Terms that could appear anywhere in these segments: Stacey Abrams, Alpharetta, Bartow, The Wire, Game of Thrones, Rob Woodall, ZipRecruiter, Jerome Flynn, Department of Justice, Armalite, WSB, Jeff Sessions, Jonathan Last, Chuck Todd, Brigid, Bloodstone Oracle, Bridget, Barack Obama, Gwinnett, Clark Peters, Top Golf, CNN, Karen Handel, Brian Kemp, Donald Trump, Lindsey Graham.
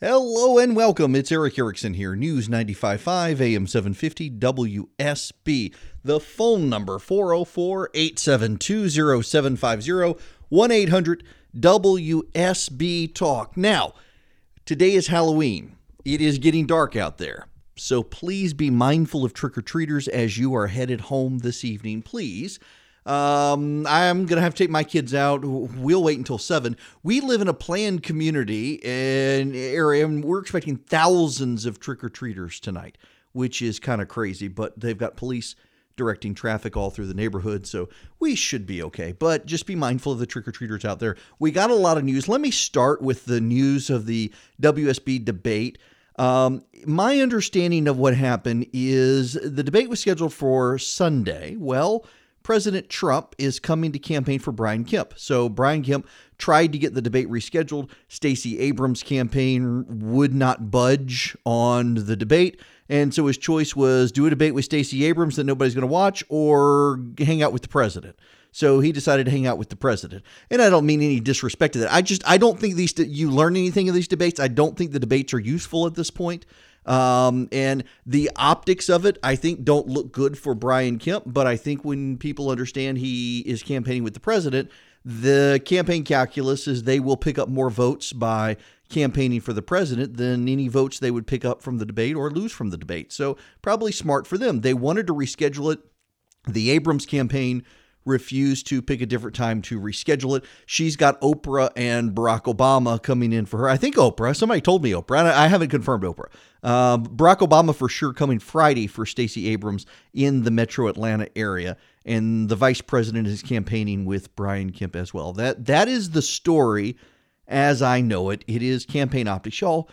Hello and welcome. It's Eric Erickson here, News 95.5, AM 750, WSB. The phone number, 404-872-0750, 1-800-WSB-TALK. Now, today is Halloween. It is getting dark out there, so please be mindful of trick-or-treaters as you are headed home this evening, please. I'm going to have to take my kids out. We'll wait until 7. We live in a planned community and area, and we're expecting thousands of trick-or-treaters tonight, which is kind of crazy, but they've got police directing traffic all through the neighborhood, so we should be okay. But just be mindful of the trick-or-treaters out there. We got a lot of news. Let me start with the news of the WSB debate. My understanding of what happened is the debate was scheduled for Sunday. Well, President Trump is coming to campaign for Brian Kemp. So Brian Kemp tried to get the debate rescheduled. Stacey Abrams' campaign would not budge on the debate. And so his choice was do a debate with Stacey Abrams that nobody's going to watch or hang out with the president. So he decided to hang out with the president. And I don't mean any disrespect to that. I don't think you learn anything in these debates. I don't think the debates are useful at this point. And the optics of it, I think, don't look good for Brian Kemp. But I think when people understand he is campaigning with the president, the campaign calculus is they will pick up more votes by campaigning for the president than any votes they would pick up from the debate or lose from the debate. So probably smart for them. They wanted to reschedule it. The Abrams campaign refused to pick a different time to reschedule it. She's got Oprah and Barack Obama coming in for her. I think Oprah. Somebody told me Oprah. I haven't confirmed Oprah. Barack Obama for sure coming Friday for Stacey Abrams in the metro Atlanta area. And the vice president is campaigning with Brian Kemp as well. That is the story as I know it. It is campaign optics. Y'all,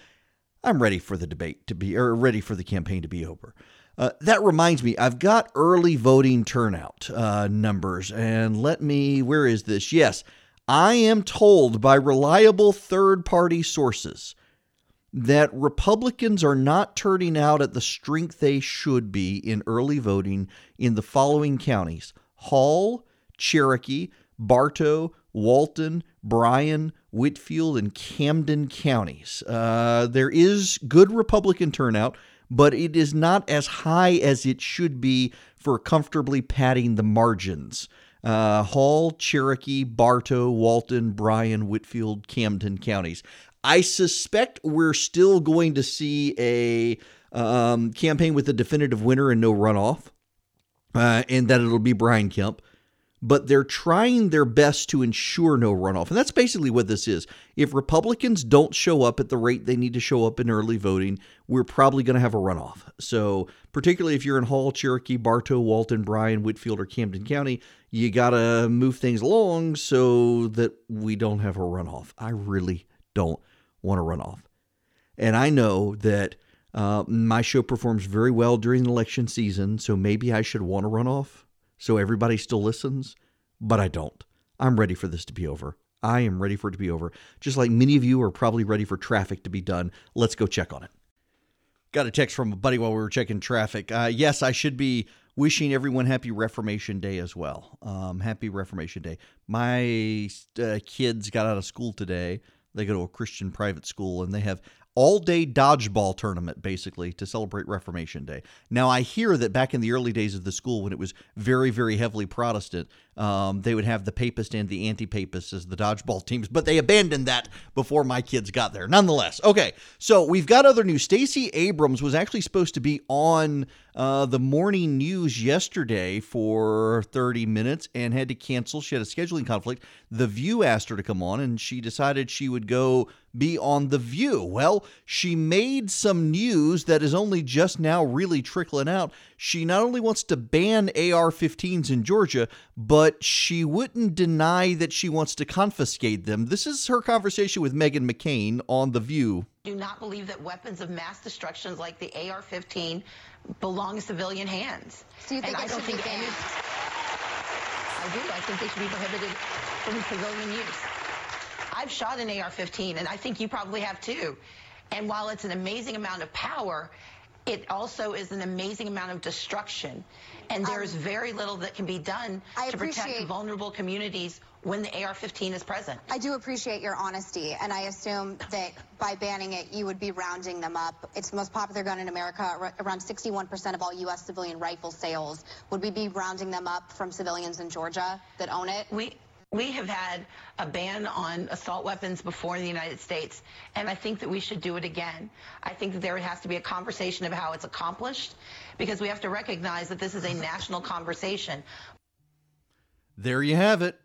I'm ready for the debate to be, or ready for the campaign to be over. That reminds me, I've got early voting turnout numbers, and where is this? Yes, I am told by reliable third-party sources that Republicans are not turning out at the strength they should be in early voting in the following counties: Hall, Cherokee, Bartow, Walton, Bryan, Whitfield, and Camden counties. There is good Republican turnout, but it is not as high as it should be for comfortably padding the margins. Hall, Cherokee, Bartow, Walton, Bryan, Whitfield, Camden counties. I suspect we're still going to see a campaign with a definitive winner and no runoff, and that it'll be Brian Kemp. But they're trying their best to ensure no runoff. And that's basically what this is. If Republicans don't show up at the rate they need to show up in early voting, we're probably going to have a runoff. So particularly if you're in Hall, Cherokee, Bartow, Walton, Bryan, Whitfield, or Camden County, you got to move things along so that we don't have a runoff. I really don't want a runoff. And I know that my show performs very well during election season, so maybe I should want a runoff so everybody still listens, but I don't. I'm ready for this to be over. I am ready for it to be over. Just like many of you are probably ready for traffic to be done. Let's go check on it. Got a text from a buddy while we were checking traffic. Yes, I should be wishing everyone happy Reformation Day as well. Happy Reformation Day. My kids got out of school today. They go to a Christian private school, and they have all-day dodgeball tournament, basically, to celebrate Reformation Day. Now, I hear that back in the early days of the school, when it was very, very heavily Protestant, they would have the Papist and the Anti-Papist as the dodgeball teams, but they abandoned that before my kids got there. Nonetheless, okay, so we've got other news. Stacey Abrams was actually supposed to be on the morning news yesterday for 30 minutes and had to cancel. She had a scheduling conflict. The View asked her to come on, and she decided she would go be on The View. Well, she made some news that is only just now really trickling out. She not only wants to ban AR-15s in Georgia, but she wouldn't deny that she wants to confiscate them. This is her conversation with Meghan McCain on The View. I do not believe that weapons of mass destruction like the AR-15 belong in civilian hands. So you think it should be banned? I do. I think they should be prohibited from civilian use. I've shot an AR-15, and I think you probably have too. And while it's an amazing amount of power, it also is an amazing amount of destruction. And there's very little that can be done to protect vulnerable communities when the AR-15 is present. I do appreciate your honesty, and I assume that by banning it, you would be rounding them up. It's the most popular gun in America. Around 61% of all U.S. civilian rifle sales. Would we be rounding them up from civilians in Georgia that own it? We have had a ban on assault weapons before in the United States, and I think that we should do it again. I think that there has to be a conversation of how it's accomplished, because we have to recognize that this is a national conversation. There you have it.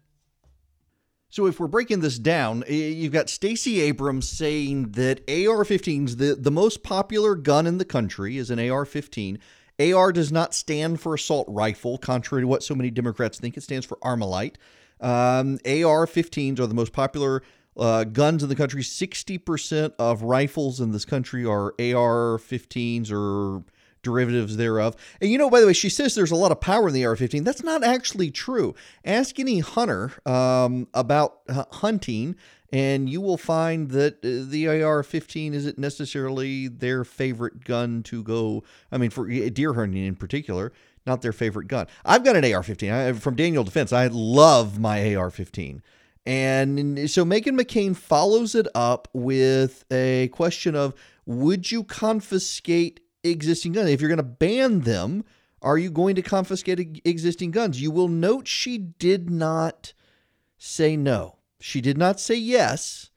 So if we're breaking this down, you've got Stacey Abrams saying that AR-15s, the most popular gun in the country is an AR-15. AR does not stand for assault rifle, contrary to what so many Democrats think. It stands for Armalite. AR-15s are the most popular guns in the country. 60% of rifles in this country are AR-15s or derivatives thereof. And, you know, by the way, she says there's a lot of power in the AR-15. That's not actually true. Ask any hunter about hunting, and you will find that the AR-15 isn't necessarily their favorite gun to go. I mean, for deer hunting in particular, not their favorite gun. I've got an AR-15 from Daniel Defense. I love my AR-15. And so Meghan McCain follows it up with a question of, would you confiscate existing guns? If you're going to ban them, are you going to confiscate existing guns? You will note she did not say no. She did not say yes,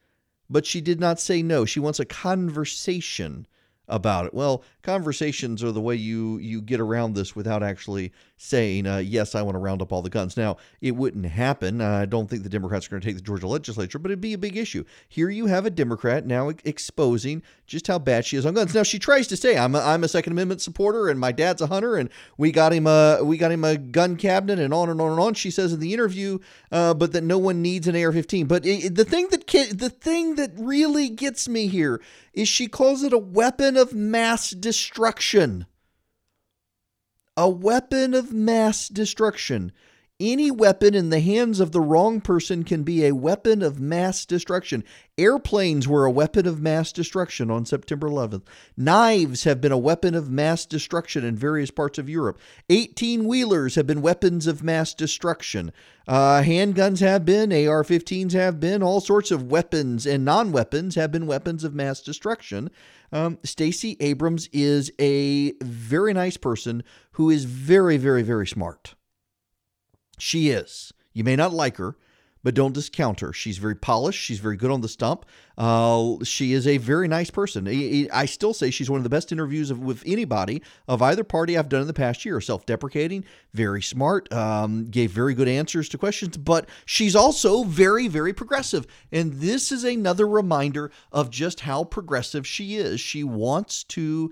but she did not say no. She wants a conversation about it. Well, conversations are the way you get around this without actually saying, yes, I want to round up all the guns. Now, it wouldn't happen. I don't think the Democrats are going to take the Georgia legislature, but it'd be a big issue. Here you have a Democrat now exposing just how bad she is on guns. Now, she tries to say, I'm a Second Amendment supporter, and my dad's a hunter, and we got him a gun cabinet, and on and on and on. She says in the interview, but that no one needs an AR-15. But the thing that really gets me here is she calls it a weapon of mass destruction. A weapon of mass destruction. Any weapon in the hands of the wrong person can be a weapon of mass destruction. Airplanes were a weapon of mass destruction on September 11th. Knives have been a weapon of mass destruction in various parts of Europe. 18-wheelers have been weapons of mass destruction. Handguns have been, AR-15s have been, all sorts of weapons and non-weapons have been weapons of mass destruction. Stacey Abrams is a very nice person who is very, very, very smart. She is. You may not like her, but don't discount her. She's very polished. She's very good on the stump. She is a very nice person. I still say she's one of the best interviews with anybody of either party I've done in the past year. Self-deprecating, very smart, gave very good answers to questions, but she's also very, very progressive. And this is another reminder of just how progressive she is. She wants to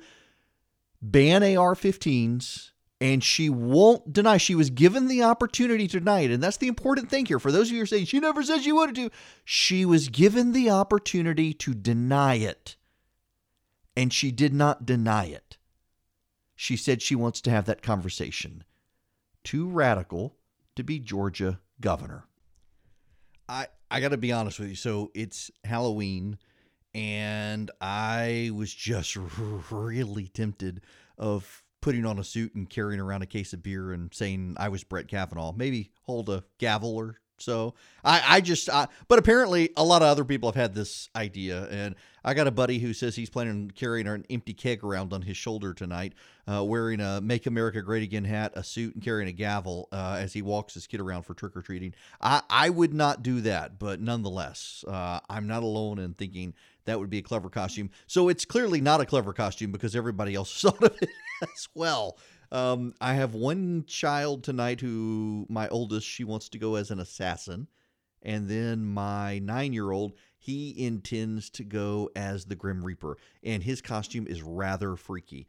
ban AR-15s. And she won't deny. She was given the opportunity to deny it. And that's the important thing here. For those of you who are saying she never said she wanted to, she was given the opportunity to deny it. And she did not deny it. She said she wants to have that conversation. Too radical to be Georgia governor. I got to be honest with you. So it's Halloween, and I was just really tempted of putting on a suit and carrying around a case of beer and saying I was Brett Kavanaugh, maybe hold a gavel or so. But apparently a lot of other people have had this idea. And I got a buddy who says he's planning on carrying an empty keg around on his shoulder tonight, wearing a Make America Great Again hat, a suit, and carrying a gavel as he walks his kid around for trick-or-treating. I would not do that, but nonetheless, I'm not alone in thinking that would be a clever costume. So it's clearly not a clever costume because everybody else thought of it as well. I have one child tonight who, my oldest, she wants to go as an assassin. And then my 9-year-old, he intends to go as the Grim Reaper. And his costume is rather freaky.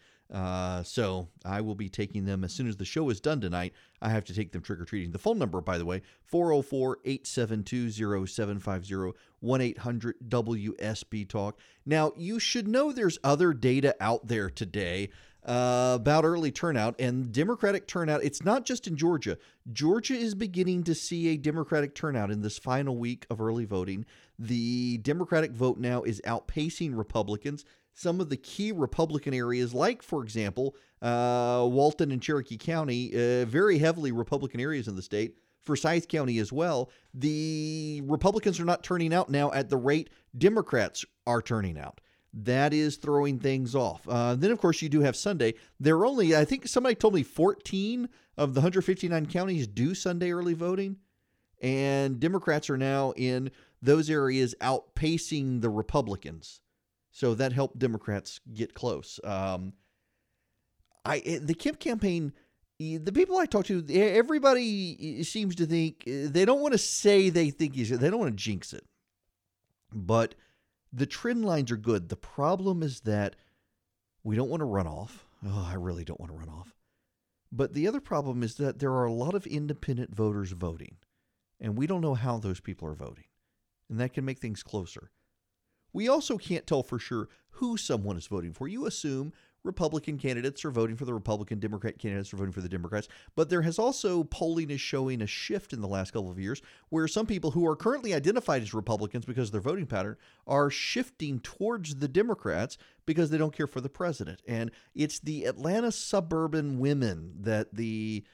So I will be taking them as soon as the show is done tonight. I have to take them trick-or-treating. The phone number, by the way, 404-872-0750, 1-800-WSB-TALK. Now, you should know there's other data out there today about early turnout and Democratic turnout. It's not just in Georgia. Georgia is beginning to see a Democratic turnout in this final week of early voting. The Democratic vote now is outpacing Republicans. some of the key Republican areas, like, for example, Walton and Cherokee County, very heavily Republican areas in the state, Forsyth County as well, the Republicans are not turning out now at the rate Democrats are turning out. That is throwing things off. Then, of course, you do have Sunday. There are only, I think somebody told me, 14 of the 159 counties do Sunday early voting. And Democrats are now in those areas outpacing the Republicans. So that helped Democrats get close. The Kemp campaign, the people I talk to, everybody seems to think, they don't want to say they think he's, they don't want to jinx it. But the trend lines are good. The problem is that we don't want to run off. Oh, I really don't want to run off. But the other problem is that there are a lot of independent voters voting, and we don't know how those people are voting, and that can make things closer. We also can't tell for sure who someone is voting for. You assume Republican candidates are voting for the Republican, Democrat candidates are voting for the Democrats. But there has also, polling is showing a shift in the last couple of years where some people who are currently identified as Republicans because of their voting pattern are shifting towards the Democrats because they don't care for the president. And it's the Atlanta suburban women that the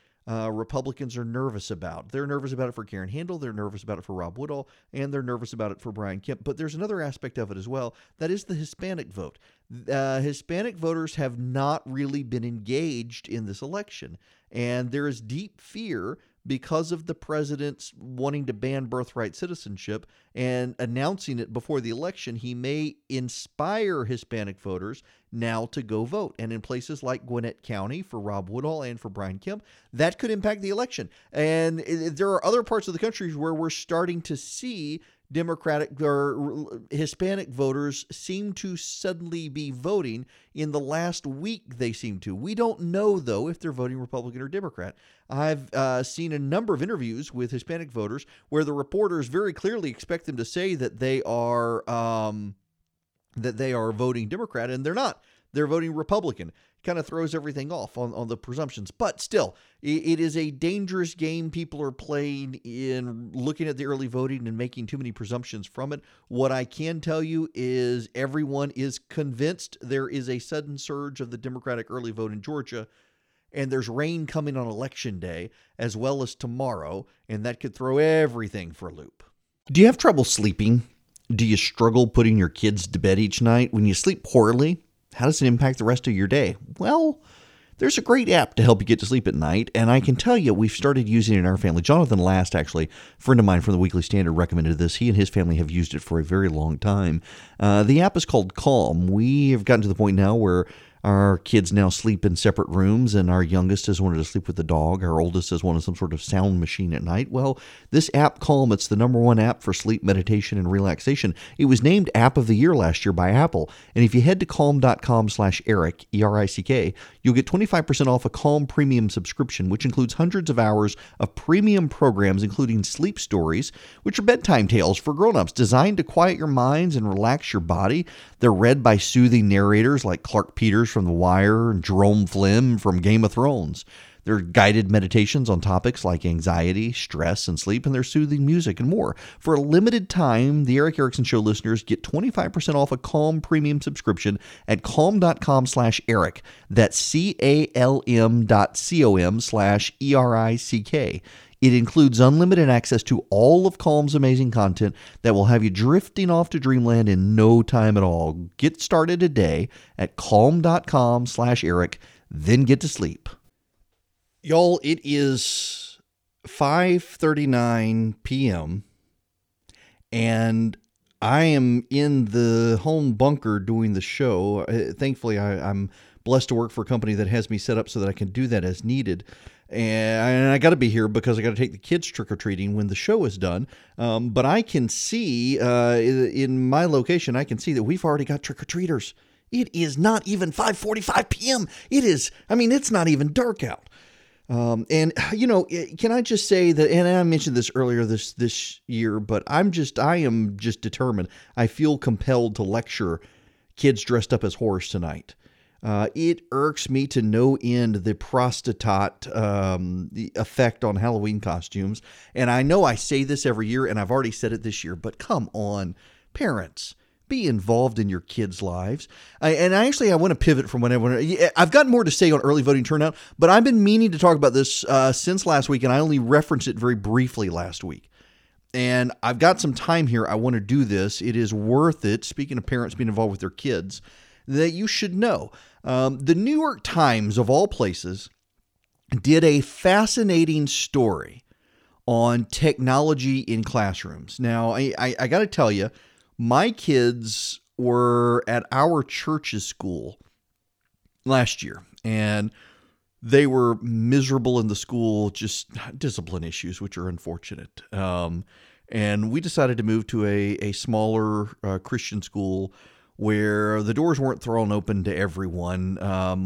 Republicans are nervous about. They're nervous about it for Karen Handel. They're nervous about it for Rob Woodall, and they're nervous about it for Brian Kemp. But there's another aspect of it as well. That is the Hispanic vote. Hispanic voters have not really been engaged in this election. And there is deep fear because of the president's wanting to ban birthright citizenship and announcing it before the election. He may inspire Hispanic voters now to go vote. And in places like Gwinnett County for Rob Woodall and for Brian Kemp, that could impact the election. And there are other parts of the country where we're starting to see Democratic or Hispanic voters seem to suddenly be voting in the last week. They seem to. We don't know, though, if they're voting Republican or Democrat. I've seen a number of interviews with Hispanic voters where the reporters very clearly expect them to say that they are voting Democrat, and they're not. They're voting Republican. Kind of throws everything off on the presumptions. But still, it is a dangerous game people are playing in looking at the early voting and making too many presumptions from it. What I can tell you is everyone is convinced there is a sudden surge of the Democratic early vote in Georgia, and there's rain coming on Election Day as well as tomorrow, and that could throw everything for a loop. Do you have trouble sleeping? Do you struggle putting your kids to bed each night? When you sleep poorly, how does it impact the rest of your day? Well, there's a great app to help you get to sleep at night, and I can tell you we've started using it in our family. Jonathan Last, actually, a friend of mine from the Weekly Standard, recommended this. He and his family have used it for a very long time. The app is called Calm. We have gotten to the point now where our kids now sleep in separate rooms, and our youngest has wanted to sleep with the dog. Our oldest has wanted some sort of sound machine at night. Well, this app, Calm, it's the #1 app for sleep, meditation, and relaxation. It was named App of the Year last year by Apple. And if you head to calm.com/Eric, ERICK, you'll get 25% off a Calm Premium subscription, which includes hundreds of hours of premium programs, including Sleep Stories, which are bedtime tales for grown-ups designed to quiet your minds and relax your body. They're read by soothing narrators like Clark Peters from The Wire and Jerome Flynn from Game of Thrones. There are guided meditations on topics like anxiety, stress, and sleep, and there's soothing music and more. For a limited time, the Eric Erickson Show listeners get 25% off a Calm Premium subscription at calm.com/Eric. That's calm.com/ERICK. It includes unlimited access to all of Calm's amazing content that will have you drifting off to dreamland in no time at all. Get started today at calm.com/Eric, then get to sleep. Y'all, it is 5:39 p.m. and I am in the home bunker doing the show. Thankfully, I'm blessed to work for a company that has me set up so that I can do that as needed. And I got to be here because I got to take the kids trick-or-treating when the show is done. But I can see in my location, I can see that we've already got trick-or-treaters. It is not even 5:45 p.m. It is. I mean, it's not even dark out. And, you know, can I just say that, and I mentioned this earlier this year, but I am just determined. I feel compelled to lecture kids dressed up as whores tonight. It irks me to no end the prostitute effect on Halloween costumes. And I know I say this every year, and I've already said it this year, but come on, parents, Be involved in your kids' lives. I want to pivot from whenever I've got more to say on early voting turnout, but I've been meaning to talk about this since last week, and I only referenced it very briefly last week. And I've got some time here. I want to do this. It is worth it. Speaking of parents being involved with their kids, that you should know. The New York Times, of all places, did a fascinating story on technology in classrooms. Now, I got to tell you, my kids were at our church's school last year, and they were miserable in the school, just discipline issues, which are unfortunate. And we decided to move to a smaller Christian school where the doors weren't thrown open to everyone.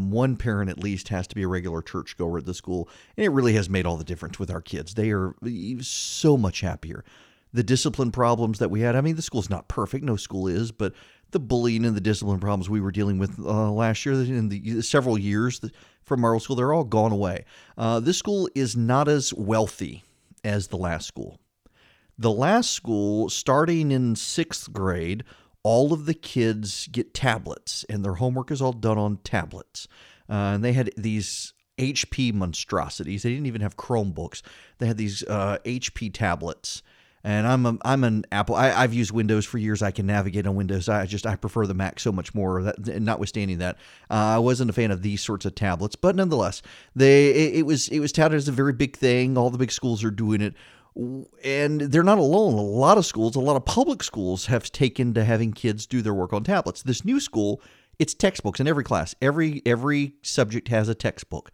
One parent at least has to be a regular churchgoer at the school, and it really has made all the difference with our kids. They are so much happier. The discipline problems that we had, I mean, the school's not perfect, no school is, but the bullying and the discipline problems we were dealing with last year in the several years from our old school, they're all gone away. This school is not as wealthy as the last school. The last school, starting in 6th grade, all of the kids get tablets, and their homework is all done on tablets. And they had these HP monstrosities. They didn't even have Chromebooks. They had these HP tablets. And I'm an Apple. I've used Windows for years. I can navigate on Windows. I prefer the Mac so much more. That, notwithstanding that, I wasn't a fan of these sorts of tablets. But nonetheless, it was touted as a very big thing. All the big schools are doing it, and they're not alone. A lot of public schools have taken to having kids do their work on tablets. This new school, it's textbooks in every class. Every subject has a textbook.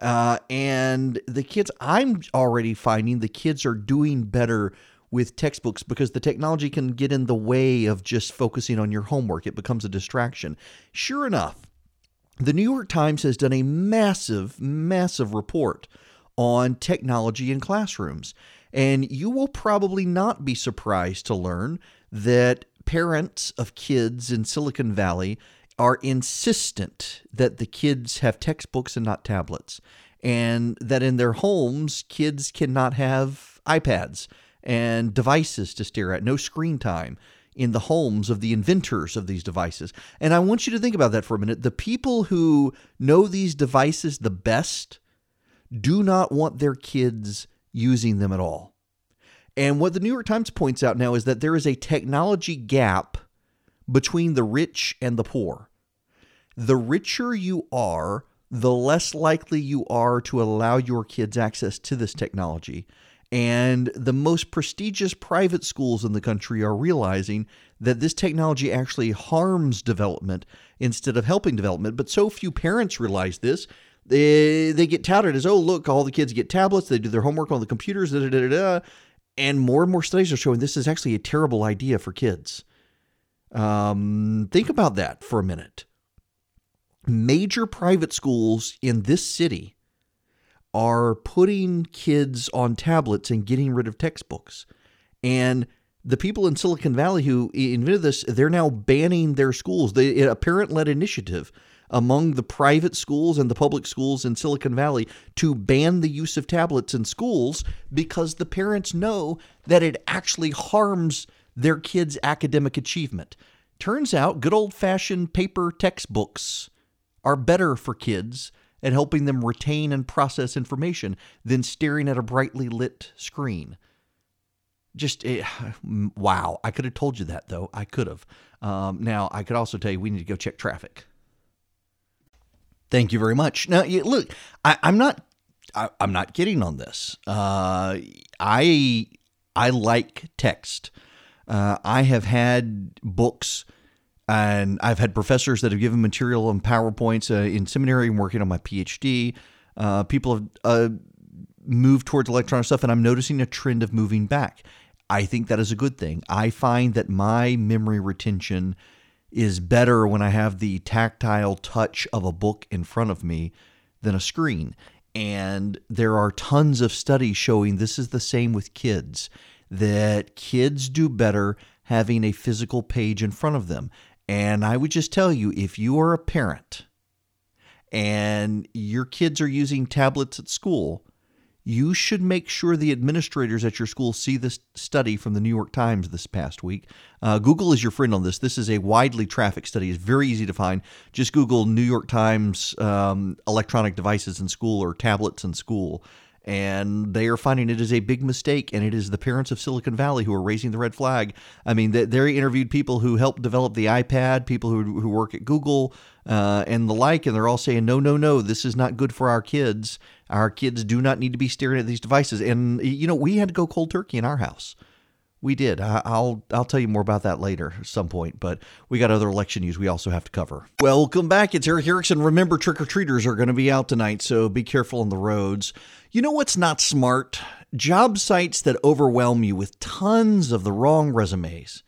And the kids, I'm already finding the kids are doing better with textbooks because the technology can get in the way of just focusing on your homework. It becomes a distraction. Sure enough, the New York Times has done a massive, massive report on technology in classrooms. And you will probably not be surprised to learn that parents of kids in Silicon Valley are insistent that the kids have textbooks and not tablets, and that in their homes, kids cannot have iPads and devices to stare at, no screen time in the homes of the inventors of these devices. And I want you to think about that for a minute. The people who know these devices the best do not want their kids using them at all. And what the New York Times points out now is that there is a technology gap between the rich and the poor. The richer you are, the less likely you are to allow your kids access to this technology. And the most prestigious private schools in the country are realizing that this technology actually harms development instead of helping development. But so few parents realize this. They get touted as, oh, look, all the kids get tablets. They do their homework on the computers. Da, da, da, da. And more studies are showing this is actually a terrible idea for kids. Think about that for a minute. Major private schools in this city are putting kids on tablets and getting rid of textbooks. And the people in Silicon Valley who invented this, they're now banning their schools. A parent-led initiative among the private schools and the public schools in Silicon Valley to ban the use of tablets in schools because the parents know that it actually harms their kids' academic achievement. Turns out good old-fashioned paper textbooks are better for kids at helping them retain and process information than staring at a brightly lit screen. Wow. I could have told you that, though. I could have. Now, I could also tell you we need to go check traffic. Thank you very much. Now, look, I'm not kidding on this. I like text. I have had books, and I've had professors that have given material on PowerPoints in seminary and working on my PhD. People have moved towards electronic stuff, and I'm noticing a trend of moving back. I think that is a good thing. I find that my memory retention is better when I have the tactile touch of a book in front of me than a screen. And there are tons of studies showing this is the same with kids, that kids do better having a physical page in front of them. And I would just tell you, if you are a parent and your kids are using tablets at school, You should make sure the administrators at your school see this study from the New York Times this past week. Google is your friend on this. This is a widely trafficked study. It's very easy to find. Just Google New York Times electronic devices in school or tablets in school. And they are finding it is a big mistake, and it is the parents of Silicon Valley who are raising the red flag. I mean, they interviewed people who helped develop the iPad, people who work at Google and the like, and they're all saying, no, this is not good for our kids. Our kids do not need to be staring at these devices. And, you know, we had to go cold turkey in our house. We did. I'll tell you more about that later at some point, but we got other election news we also have to cover. Welcome back. It's Eric Erickson. Remember, trick-or-treaters are going to be out tonight, so be careful on the roads. You know what's not smart? Job sites that overwhelm you with tons of the wrong resumes.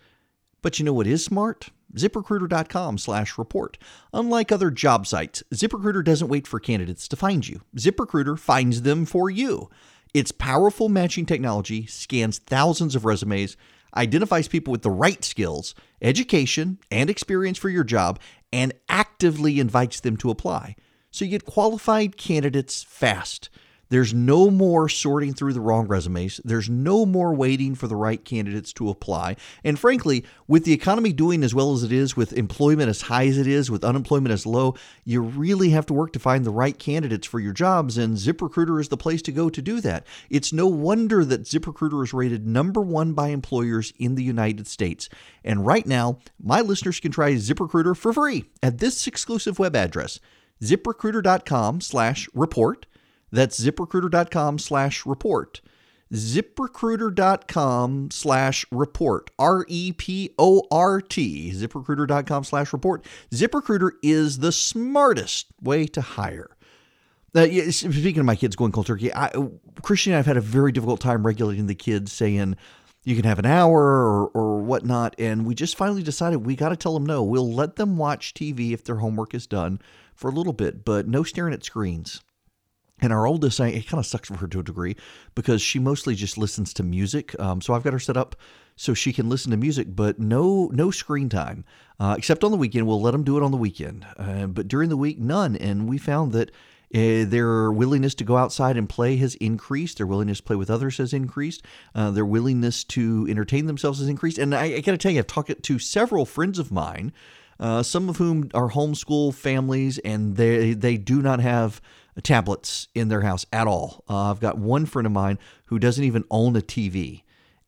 But you know what is smart? ZipRecruiter.com/report. Unlike other job sites, ZipRecruiter doesn't wait for candidates to find you. ZipRecruiter finds them for you. Its powerful matching technology scans thousands of resumes, identifies people with the right skills, education, and experience for your job, and actively invites them to apply. So you get qualified candidates fast. There's no more sorting through the wrong resumes. There's no more waiting for the right candidates to apply. And frankly, with the economy doing as well as it is, with employment as high as it is, with unemployment as low, you really have to work to find the right candidates for your jobs. And ZipRecruiter is the place to go to do that. It's no wonder that ZipRecruiter is rated #1 by employers in the United States. And right now, my listeners can try ZipRecruiter for free at this exclusive web address, ZipRecruiter.com/report. That's ZipRecruiter.com/report. ZipRecruiter.com/report. REPORT. ZipRecruiter.com/report. ZipRecruiter is the smartest way to hire. Speaking of my kids going cold turkey, Christian and I have had a very difficult time regulating the kids, saying you can have an hour or whatnot. And we just finally decided we got to tell them no. We'll let them watch TV if their homework is done for a little bit, but no staring at screens. And our oldest, it kind of sucks for her to a degree because she mostly just listens to music. So I've got her set up so she can listen to music, but no screen time, except on the weekend. We'll let them do it on the weekend, but during the week, none. And we found that their willingness to go outside and play has increased. Their willingness to play with others has increased. Their willingness to entertain themselves has increased. And I got to tell you, I've talked to several friends of mine, some of whom are homeschool families, and they do not have tablets in their house at all. I've got one friend of mine who doesn't even own a TV.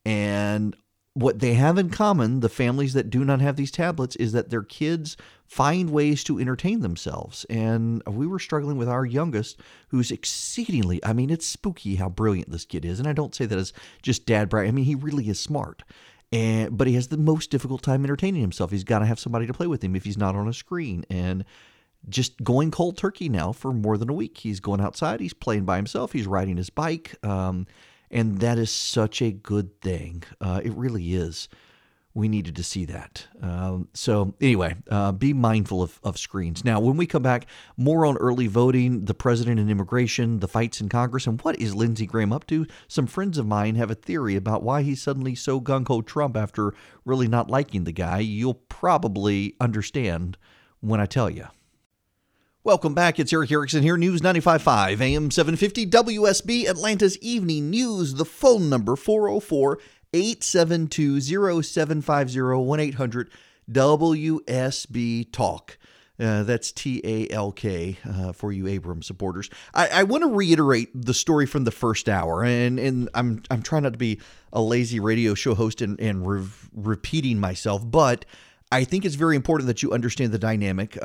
And what they have in common, the families that do not have these tablets, is that their kids find ways to entertain themselves. And we were struggling with our youngest, who's exceedingly, it's spooky how brilliant this kid is. And I don't say that as just dad brag. He really is smart. But he has the most difficult time entertaining himself. He's got to have somebody to play with him if he's not on a screen. And just going cold turkey now for more than a week. He's going outside. He's playing by himself. He's riding his bike. And that is such a good thing. It really is. We needed to see that. So anyway, be mindful of screens. Now, when we come back, more on early voting, the president and immigration, the fights in Congress, and what is Lindsey Graham up to? Some friends of mine have a theory about why he's suddenly so gung-ho Trump after really not liking the guy. You'll probably understand when I tell you. Welcome back. It's Eric Erickson here, News 95.5, AM 750, WSB, Atlanta's Evening News. The phone number, 404-872-0750, 1-800-WSB-TALK. That's TALK for you Abrams supporters. I want to reiterate the story from the first hour, and I'm trying not to be a lazy radio show host and repeating myself, but I think it's very important that you understand the dynamic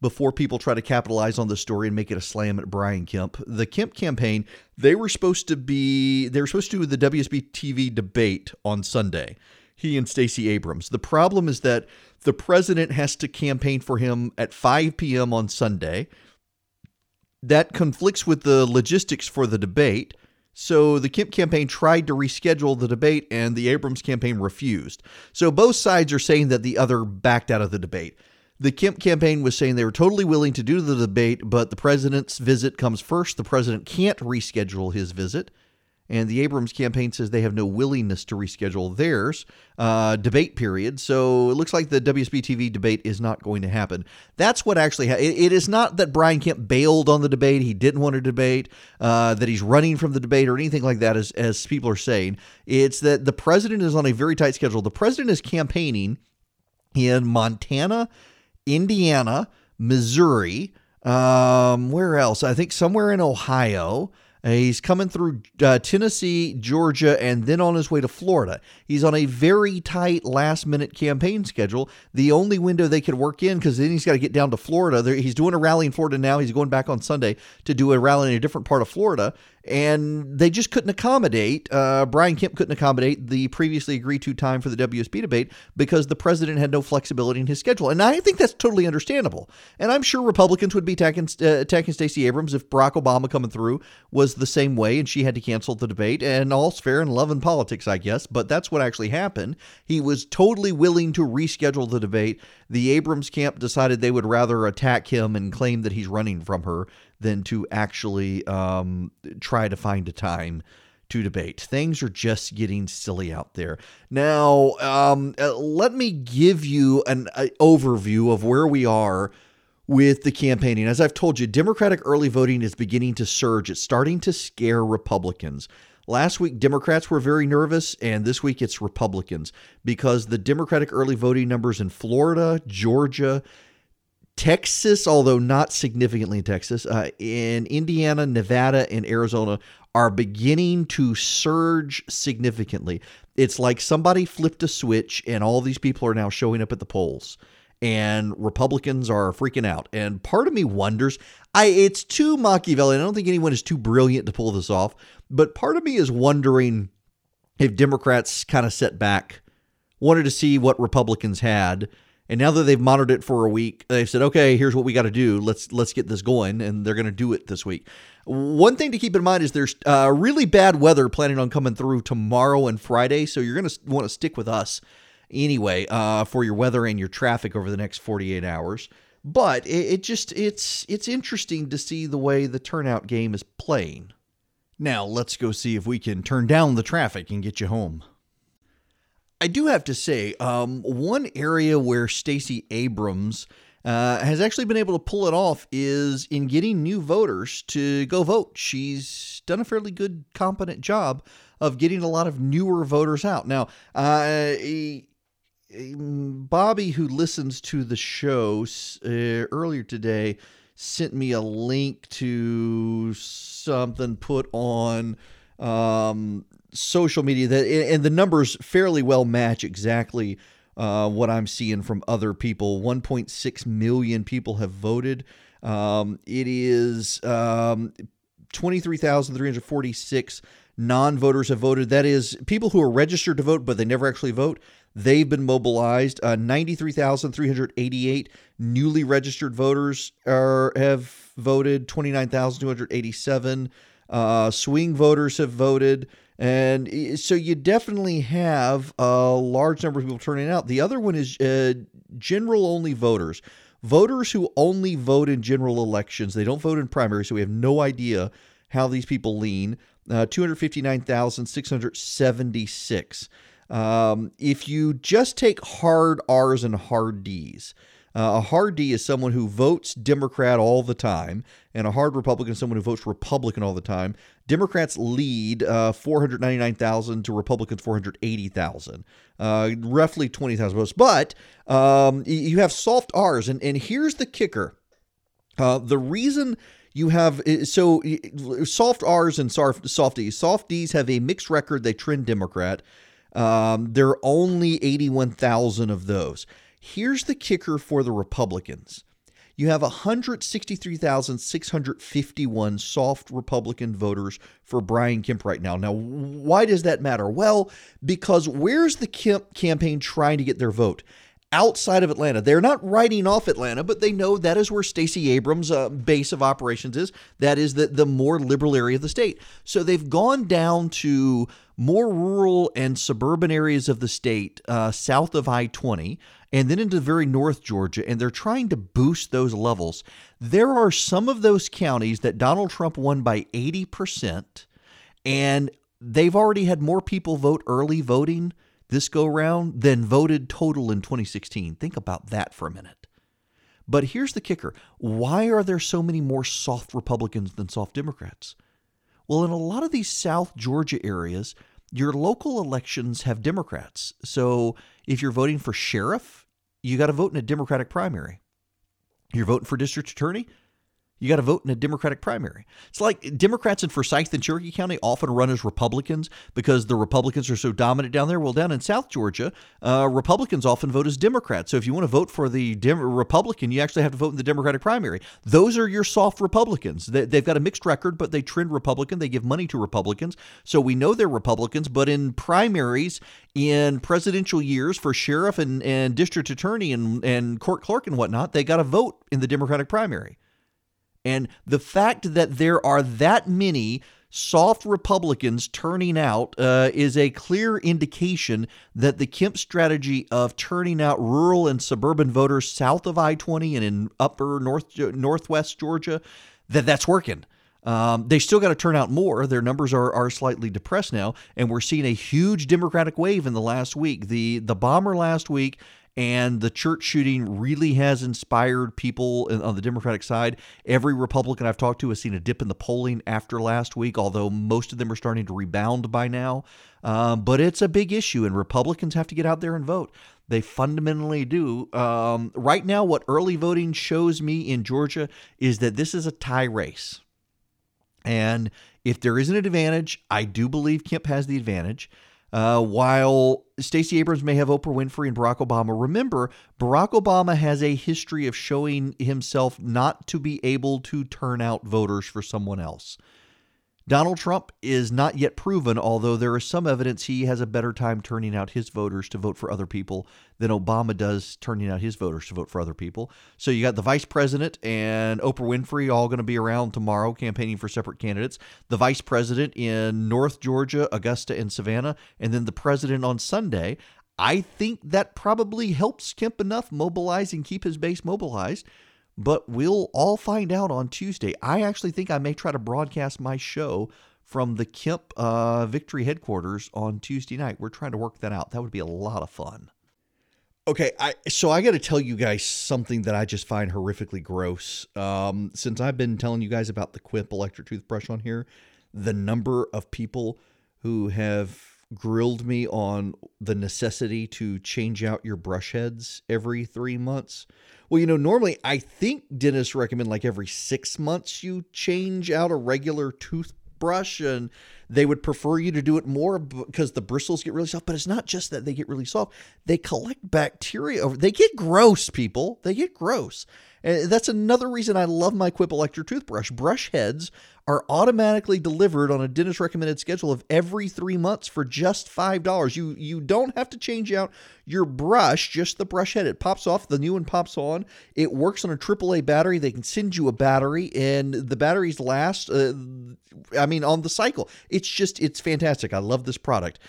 before people try to capitalize on the story and make it a slam at Brian Kemp. The Kemp campaign, they were supposed to do the WSB TV debate on Sunday, he and Stacey Abrams. The problem is that the president has to campaign for him at 5 p.m. on Sunday. That conflicts with the logistics for the debate. So the Kemp campaign tried to reschedule the debate, and the Abrams campaign refused. So both sides are saying that the other backed out of the debate. The Kemp campaign was saying they were totally willing to do the debate, but the president's visit comes first. The president can't reschedule his visit. And the Abrams campaign says they have no willingness to reschedule theirs debate period. So it looks like the WSB TV debate is not going to happen. That's what actually happened. It is not that Brian Kemp bailed on the debate. He didn't want to debate, that he's running from the debate or anything like that, as people are saying. It's that the president is on a very tight schedule. The president is campaigning in Montana, Indiana, Missouri, where else? I think somewhere in Ohio. He's coming through Tennessee, Georgia, and then on his way to Florida. He's on a very tight last-minute campaign schedule. The only window they could work in, because then he's got to get down to Florida. He's doing a rally in Florida now. He's going back on Sunday to do a rally in a different part of Florida. And they just couldn't accommodate, Brian Kemp couldn't accommodate the previously agreed to time for the WSB debate because the president had no flexibility in his schedule. And I think that's totally understandable. And I'm sure Republicans would be attacking Stacey Abrams if Barack Obama coming through was the same way and she had to cancel the debate. And all's fair in love and politics, I guess. But that's what actually happened. He was totally willing to reschedule the debate. The Abrams camp decided they would rather attack him and claim that he's running from her than to actually try to find a time to debate. Things are just getting silly out there. Now, let me give you an overview of where we are with the campaigning. As I've told you, Democratic early voting is beginning to surge. It's starting to scare Republicans. Last week, Democrats were very nervous, and this week it's Republicans, because the Democratic early voting numbers in Florida, Georgia, Texas, although not significantly in Texas, in Indiana, Nevada, and Arizona are beginning to surge significantly. It's like somebody flipped a switch and all these people are now showing up at the polls and Republicans are freaking out. And part of me wonders, it's too Machiavellian. I don't think anyone is too brilliant to pull this off, but part of me is wondering if Democrats kind of set back, wanted to see what Republicans had. And now that they've monitored it for a week, they've said, okay, here's what we got to do. Let's get this going. And they're going to do it this week. One thing to keep in mind is there's really bad weather planning on coming through tomorrow and Friday. So you're going to want to stick with us anyway for your weather and your traffic over the next 48 hours. But it's interesting to see the way the turnout game is playing. Now let's go see if we can turn down the traffic and get you home. I do have to say, one area where Stacey Abrams has actually been able to pull it off is in getting new voters to go vote. She's done a fairly good, competent job of getting a lot of newer voters out. Now, Bobby, who listens to the show earlier today, sent me a link to something put on social media, that and the numbers fairly well match exactly what I'm seeing from other people. 1.6 million people have voted. It is 23,346 non-voters have voted. That is people who are registered to vote, but they never actually vote. They've been mobilized. 93,388 newly registered voters have voted. 29,287 swing voters have voted. And so you definitely have a large number of people turning out. The other one is general-only voters. Voters who only vote in general elections. They don't vote in primaries, so we have no idea how these people lean. 259,676. If you just take hard R's and hard D's, a hard D is someone who votes Democrat all the time, and a hard Republican is someone who votes Republican all the time. Democrats lead 499,000 to Republicans 480,000, roughly 20,000 votes. But you have soft R's, and here's the kicker. The reason you have soft R's and soft D's. Soft D's have a mixed record. They trend Democrat. There are only 81,000 of those. Here's the kicker for the Republicans. You have 163,651 soft Republican voters for Brian Kemp right now. Now, why does that matter? Well, because where's the Kemp campaign trying to get their vote? Outside of Atlanta. They're not writing off Atlanta, but they know that is where Stacey Abrams' base of operations is. That is the more liberal area of the state. So they've gone down to more rural and suburban areas of the state, south of I-20, and then into very north Georgia, and they're trying to boost those levels. There are some of those counties that Donald Trump won by 80%, and they've already had more people vote early voting this go round than voted total in 2016. Think about that for a minute. But here's the kicker. Why are there so many more soft Republicans than soft Democrats? Well, in a lot of these South Georgia areas, your local elections have Democrats. So if you're voting for sheriff, you got to vote in a Democratic primary. You're voting for district attorney, you got to vote in a Democratic primary. It's like Democrats in Forsyth and Cherokee County often run as Republicans because the Republicans are so dominant down there. Well, down in South Georgia, Republicans often vote as Democrats. So if you want to vote for the Republican, you actually have to vote in the Democratic primary. Those are your soft Republicans. They've got a mixed record, but they trend Republican. They give money to Republicans. So we know they're Republicans, but in primaries, in presidential years for sheriff and district attorney and court clerk and whatnot, they got to vote in the Democratic primary. And the fact that there are that many soft Republicans turning out is a clear indication that the Kemp strategy of turning out rural and suburban voters south of I-20 and in upper northwest Georgia, that's working. They still got to turn out more. Their numbers are slightly depressed now, and we're seeing a huge Democratic wave in the last week. The bomber last week and the church shooting really has inspired people on the Democratic side. Every Republican I've talked to has seen a dip in the polling after last week, although most of them are starting to rebound by now. But it's a big issue, and Republicans have to get out there and vote. They fundamentally do. Right now, what early voting shows me in Georgia is that this is a tie race. And if there isn't an advantage, I do believe Kemp has the advantage. While Stacey Abrams may have Oprah Winfrey and Barack Obama, remember, Barack Obama has a history of showing himself not to be able to turn out voters for someone else. Donald Trump is not yet proven, although there is some evidence he has a better time turning out his voters to vote for other people than Obama does turning out his voters to vote for other people. So you got the vice president and Oprah Winfrey all going to be around tomorrow campaigning for separate candidates. The vice president in North Georgia, Augusta, and Savannah, and then the president on Sunday. I think that probably helps Kemp enough mobilize and keep his base mobilized. But we'll all find out on Tuesday. I actually think I may try to broadcast my show from the Kemp Victory headquarters on Tuesday night. We're trying to work that out. That would be a lot of fun. Okay, so I got to tell you guys something that I just find horrifically gross. Since I've been telling you guys about the Quip electric toothbrush on here, the number of people who have grilled me on the necessity to change out your brush heads every 3 months. Well, you know, normally I think dentists recommend like every 6 months you change out a regular toothbrush, and they would prefer you to do it more because the bristles get really soft. But it's not just that they get really soft. They collect bacteria. They get gross, people. They get gross. And that's another reason I love my Quip electric toothbrush. Brush heads are automatically delivered on a dentist-recommended schedule of every 3 months for just $5. You don't have to change out your brush, just the brush head. It pops off, the new one pops on. It works on a AAA battery. They can send you a battery, and the batteries last, on the cycle. It's fantastic. I love this product.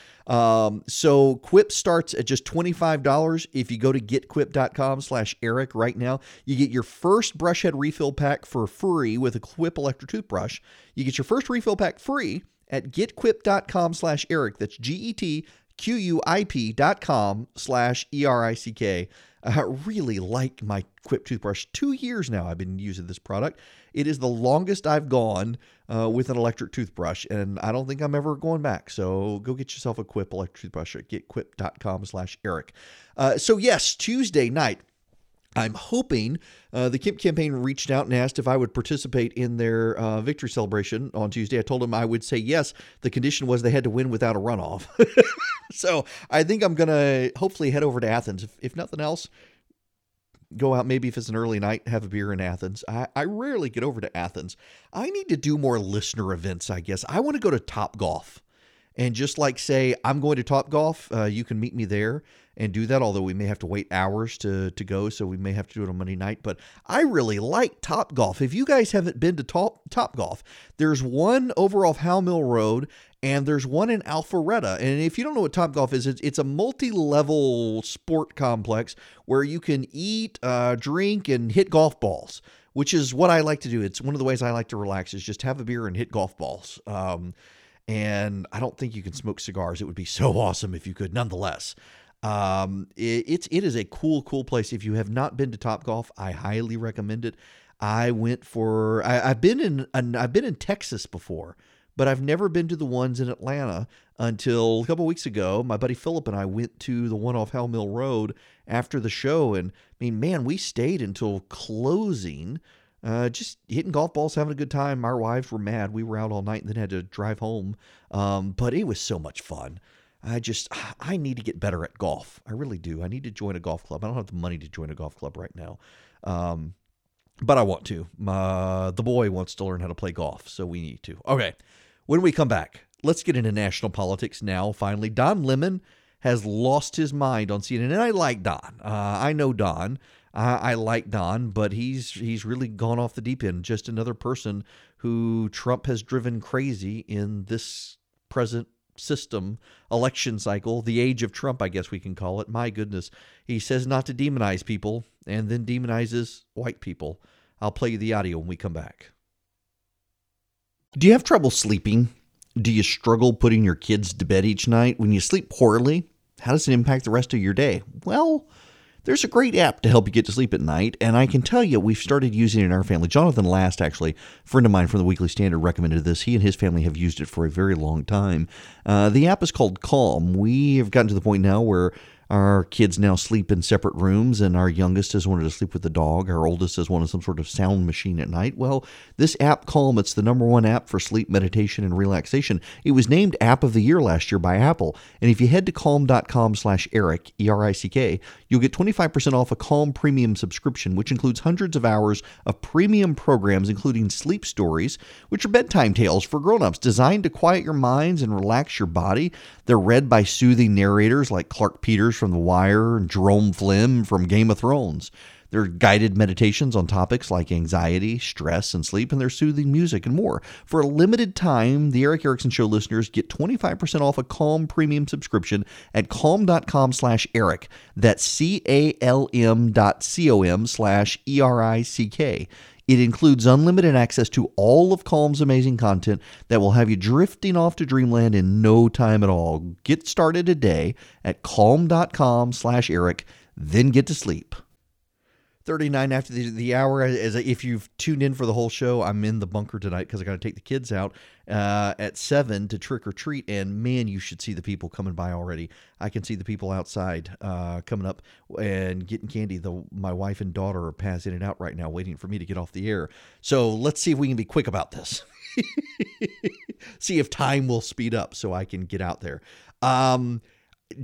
So Quip starts at just $25. If you go to getquip.com/Eric right now, you get your first brush head refill pack for free with a Quip electric toothbrush. You get your first refill pack free at getquip.com/Eric. That's GETQUIP.com/ERICK. I really like my Quip toothbrush. 2 years now I've been using this product. It is the longest I've gone with an electric toothbrush, and I don't think I'm ever going back. So go get yourself a Quip electric toothbrush at getquip.com/Eric. So yes, Tuesday night, I'm hoping the Kemp campaign reached out and asked if I would participate in their victory celebration on Tuesday. I told them I would say yes. The condition was they had to win without a runoff. So I think I'm going to hopefully head over to Athens. If nothing else, go out, maybe if it's an early night, have a beer in Athens. I rarely get over to Athens. I need to do more listener events, I guess. I want to go to Top Golf. And just like say, I'm going to Top Golf, you can meet me there and do that, although we may have to wait hours to go, so we may have to do it on Monday night. But I really like Top Golf. If you guys haven't been to Top Golf, there's one over off Howell Mill Road, and there's one in Alpharetta. And if you don't know what Top Golf is, it's a multi-level sport complex where you can eat, drink, and hit golf balls, which is what I like to do. It's one of the ways I like to relax is just have a beer and hit golf balls. And I don't think you can smoke cigars. It would be so awesome if you could. Nonetheless, it is a cool place. If you have not been to Top Golf, I highly recommend it. I've been in Texas before, but I've never been to the ones in Atlanta until a couple of weeks ago. My buddy Philip and I went to the one off Howell Mill Road after the show, and I mean, man, we stayed until closing, just hitting golf balls, having a good time. Our wives were mad. We were out all night and then had to drive home, but it was so much fun. I need to get better at golf. I really do. I need to join a golf club. I don't have the money to join a golf club right now. But I want to. The boy wants to learn how to play golf, so we need to. Okay, when we come back, let's get into national politics now, finally. Don Lemon has lost his mind on CNN. And I like Don. I know Don. I like Don, but he's really gone off the deep end. Just another person who Trump has driven crazy in this present system, election cycle, the age of Trump, I guess we can call it. My goodness. He says not to demonize people and then demonizes white people. I'll play you the audio when we come back. Do you have trouble sleeping? Do you struggle putting your kids to bed each night? When you sleep poorly, how does it impact the rest of your day? Well, there's a great app to help you get to sleep at night, and I can tell you we've started using it in our family. Jonathan Last, actually, a friend of mine from the Weekly Standard, recommended this. He and his family have used it for a very long time. The app is called Calm. We have gotten to the point now where our kids now sleep in separate rooms, and our youngest has wanted to sleep with the dog. Our oldest has wanted some sort of sound machine at night. Well, this app, Calm, it's the #1 app for sleep, meditation, and relaxation. It was named App of the Year last year by Apple. And if you head to calm.com/Eric, E-R-I-C-K, you'll get 25% off a Calm Premium subscription, which includes hundreds of hours of premium programs, including Sleep Stories, which are bedtime tales for grown-ups designed to quiet your minds and relax your body. They're read by soothing narrators like Clark Peters from The Wire and Jerome Flynn from Game of Thrones. There are guided meditations on topics like anxiety, stress, and sleep, and there's soothing music and more. For a limited time, the Eric Erickson Show listeners get 25% off a Calm Premium subscription at calm.com/Eric. That's calm.com/Erick. It includes unlimited access to all of Calm's amazing content that will have you drifting off to dreamland in no time at all. Get started today at calm.com/Eric, then get to sleep. 39 after the hour. As if you've tuned in for the whole show, I'm in the bunker tonight because I got to take the kids out at 7 to trick or treat. And man, you should see the people coming by already. I can see the people outside coming up and getting candy. My wife and daughter are passing it out right now, waiting for me to get off the air. So let's see if we can be quick about this. See if time will speed up so I can get out there. Don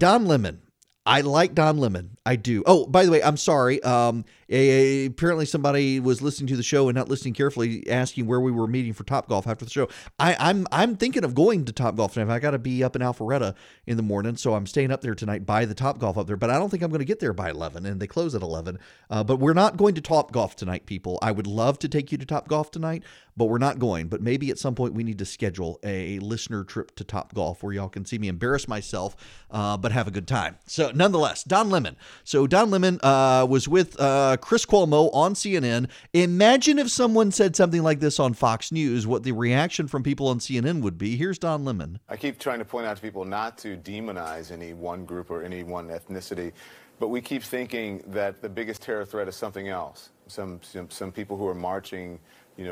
Lemon. I like Don Lemon. I do. Oh, by the way, I'm sorry. Apparently somebody was listening to the show and not listening carefully, asking where we were meeting for Top Golf after the show. I'm thinking of going to Top Golf tonight. I got to be up in Alpharetta in the morning, so I'm staying up there tonight by the Top Golf up there. But I don't think I'm going to get there by 11, and they close at 11. But we're not going to Top Golf tonight, people. I would love to take you to Top Golf tonight, but we're not going. But maybe at some point we need to schedule a listener trip to Top Golf where y'all can see me embarrass myself, but have a good time. So nonetheless, Don Lemon. So Don Lemon was with Chris Cuomo on CNN. Imagine if someone said something like this on Fox News, what the reaction from people on CNN would be. Here's Don Lemon. I keep trying to point out to people not to demonize any one group or any one ethnicity, but we keep thinking that the biggest terror threat is something else. Some people who are marching,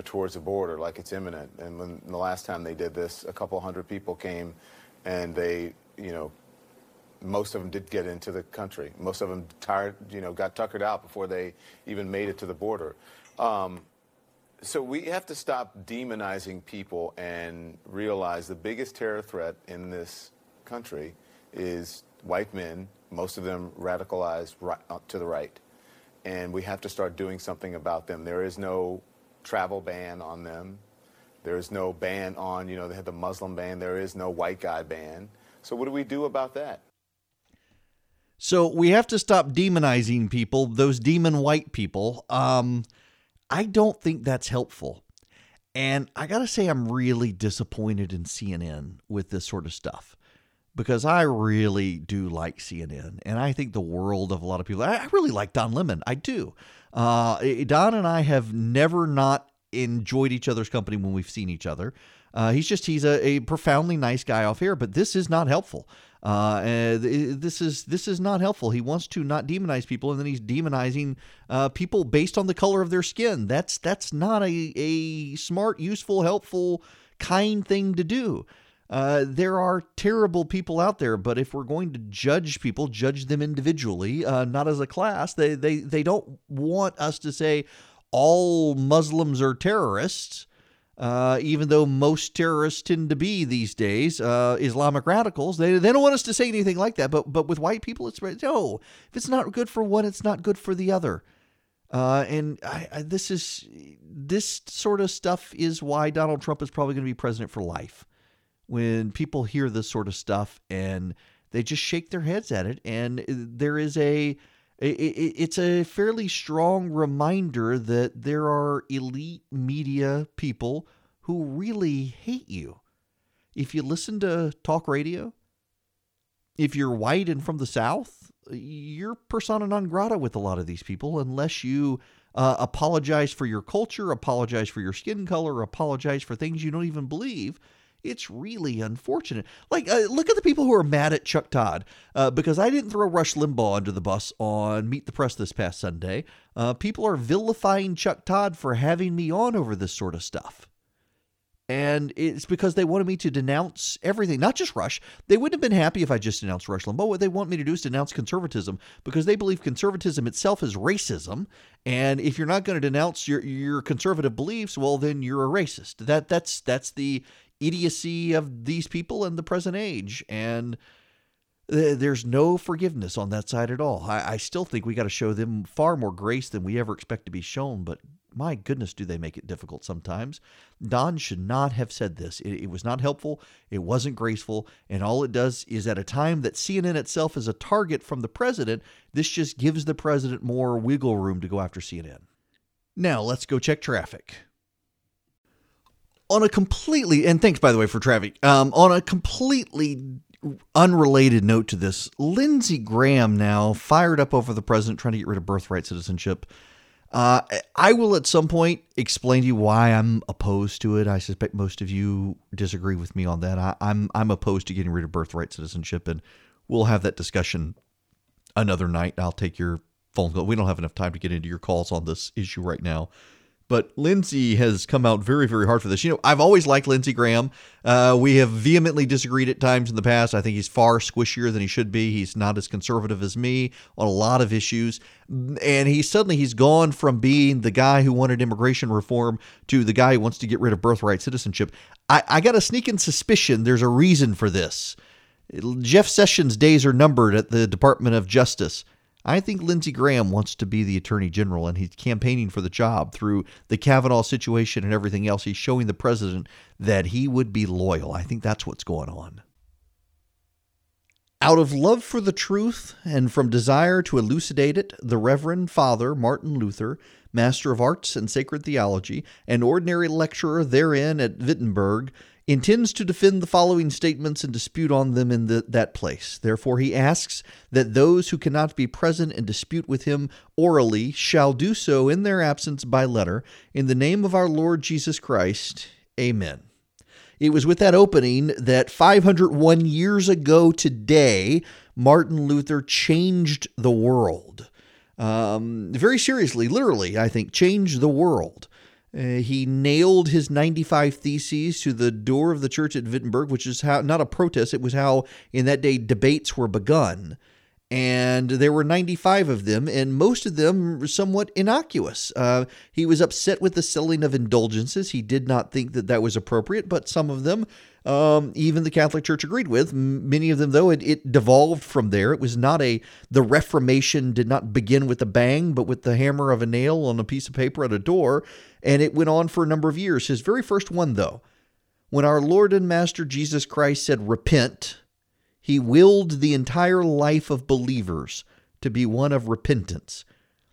towards the border, like it's imminent. And when the last time they did this, a couple hundred people came, and they, most of them did get into the country. Most of them tired, got tuckered out before they even made it to the border. So we have to stop demonizing people and realize the biggest terror threat in this country is white men, most of them radicalized right, to the right. And we have to start doing something about them. There is no travel ban on them. There is no ban on, they had the Muslim ban. There is no white guy ban. So what do we do about that? So we have to stop demonizing people, those demon white people. I don't think that's helpful. And I got to say, I'm really disappointed in CNN with this sort of stuff, because I really do like CNN, and I think the world of a lot of people. I really like Don Lemon. I do. Don and I have never not enjoyed each other's company when we've seen each other. He's a profoundly nice guy off air, but this is not helpful. This is not helpful. He wants to not demonize people, and then he's demonizing people based on the color of their skin. That's not a smart, useful, helpful, kind thing to do. There are terrible people out there, but if we're going to judge people, judge them individually, not as a class. They don't want us to say all Muslims are terrorists. Even though most terrorists tend to be these days Islamic radicals, they don't want us to say anything like that. But with white people, it's no. If it's not good for one, it's not good for the other. This sort of stuff is why Donald Trump is probably going to be president for life. When people hear this sort of stuff and they just shake their heads at it, and there is It's a fairly strong reminder that there are elite media people who really hate you. If you listen to talk radio, if you're white and from the South, you're persona non grata with a lot of these people unless you apologize for your culture, apologize for your skin color, apologize for things you don't even believe. It's really unfortunate. Like, look at the people who are mad at Chuck Todd because I didn't throw Rush Limbaugh under the bus on Meet the Press this past Sunday. People are vilifying Chuck Todd for having me on over this sort of stuff. And it's because they wanted me to denounce everything, not just Rush. They wouldn't have been happy if I just denounced Rush Limbaugh. What they want me to do is denounce conservatism because they believe conservatism itself is racism. And if you're not going to denounce your conservative beliefs, well, then you're a racist. That's the idiocy of these people in the present age. And there's no forgiveness on that side at all. I still think we got to show them far more grace than we ever expect to be shown, but my goodness, do they make it difficult sometimes. Don should not have said this. It was not helpful. It wasn't graceful. And all it does is at a time that CNN itself is a target from the president, this just gives the president more wiggle room to go after CNN. Now let's go check traffic. And thanks, by the way, for traffic. On a completely unrelated note to this, Lindsey Graham now fired up over the president trying to get rid of birthright citizenship. I will at some point explain to you why I'm opposed to it. I suspect most of you disagree with me on that. I'm opposed to getting rid of birthright citizenship, and we'll have that discussion another night. I'll take your phone call. We don't have enough time to get into your calls on this issue right now. But Lindsey has come out very, very hard for this. You know, I've always liked Lindsey Graham. We have vehemently disagreed at times in the past. I think he's far squishier than he should be. He's not as conservative as me on a lot of issues. And he's gone from being the guy who wanted immigration reform to the guy who wants to get rid of birthright citizenship. I got a sneaking suspicion there's a reason for this. Jeff Sessions' days are numbered at the Department of Justice. I think Lindsey Graham wants to be the attorney general, and he's campaigning for the job through the Kavanaugh situation and everything else. He's showing the president that he would be loyal. I think that's what's going on. Out of love for the truth and from desire to elucidate it, the Reverend Father Martin Luther, Master of Arts in Sacred Theology and ordinary lecturer therein at Wittenberg, intends to defend the following statements and dispute on them in that place. Therefore, he asks that those who cannot be present and dispute with him orally shall do so in their absence by letter. In the name of our Lord Jesus Christ, amen. It was with that opening that 501 years ago today, Martin Luther changed the world. Very seriously, literally, I think, changed the world. He nailed his 95 Theses to the door of the church at Wittenberg, which is how, not a protest, it was how in that day debates were begun. And there were 95 of them, and most of them were somewhat innocuous. He was upset with the selling of indulgences. He did not think that was appropriate, but some of them, even the Catholic Church agreed with. Many of them, though, it devolved from there. It was not the Reformation did not begin with a bang, but with the hammer of a nail on a piece of paper at a door, and it went on for a number of years. His very first one, though, when our Lord and Master Jesus Christ said, repent, he willed the entire life of believers to be one of repentance.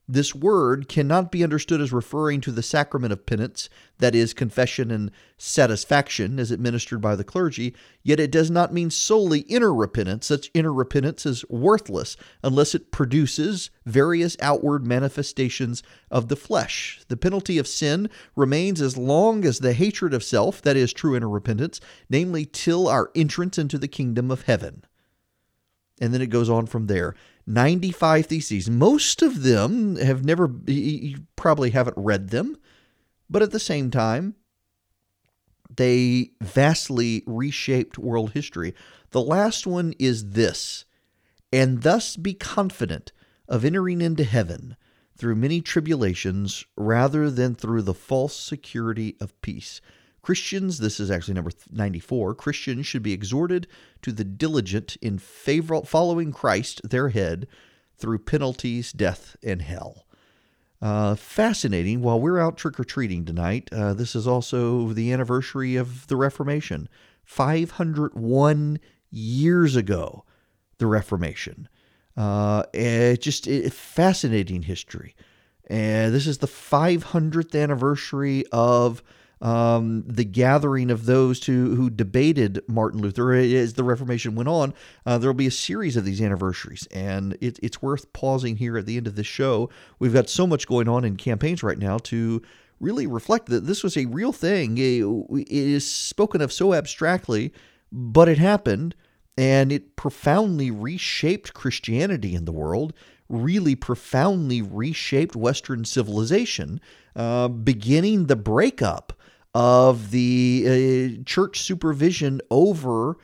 This word cannot be understood as referring to the sacrament of penance, that is, confession and satisfaction as administered by the clergy, yet it does not mean solely inner repentance. Such inner repentance is worthless unless it produces various outward manifestations of the flesh. The penalty of sin remains as long as the hatred of self, that is, true inner repentance, namely till our entrance into the kingdom of heaven. And then it goes on from there. 95 theses. Most of them have never, you probably haven't read them, but at the same time, they vastly reshaped world history. The last one is this: and thus be confident of entering into heaven through many tribulations rather than through the false security of peace. Christians, this is actually number 94, Christians should be exhorted to the diligent in following Christ, their head, through penalties, death, and hell. Fascinating. While we're out trick-or-treating tonight, this is also the anniversary of the Reformation. 501 years ago, the Reformation. Fascinating history. And this is the 500th anniversary of the gathering of those who debated Martin Luther. As the Reformation went on, there'll be a series of these anniversaries, and it's worth pausing here at the end of this show. We've got so much going on in campaigns right now to really reflect that this was a real thing. It is spoken of so abstractly, but it happened, and it profoundly reshaped Christianity in the world, really profoundly reshaped Western civilization, beginning the breakup of the church supervision over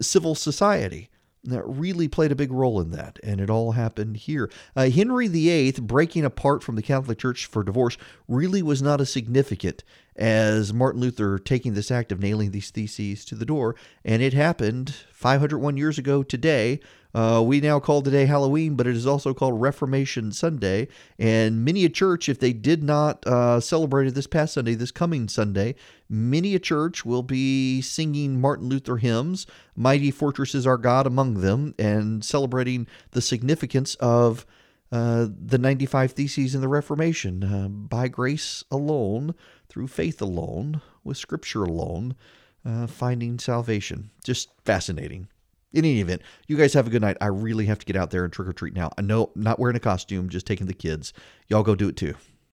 civil society. That really played a big role in that, and it all happened here. Henry VIII breaking apart from the Catholic Church for divorce really was not as significant as Martin Luther taking this act of nailing these theses to the door, and it happened 501 years ago today. We now call today Halloween, but it is also called Reformation Sunday, and many a church, if they did not celebrate it this past Sunday, this coming Sunday, many a church will be singing Martin Luther hymns, Mighty Fortress Is Our God among them, and celebrating the significance of the 95 Theses in the Reformation, by grace alone, through faith alone, with Scripture alone, finding salvation. Just fascinating. In any event, you guys have a good night. I really have to get out there and trick or treat now. I know, not wearing a costume, just taking the kids. Y'all go do it too.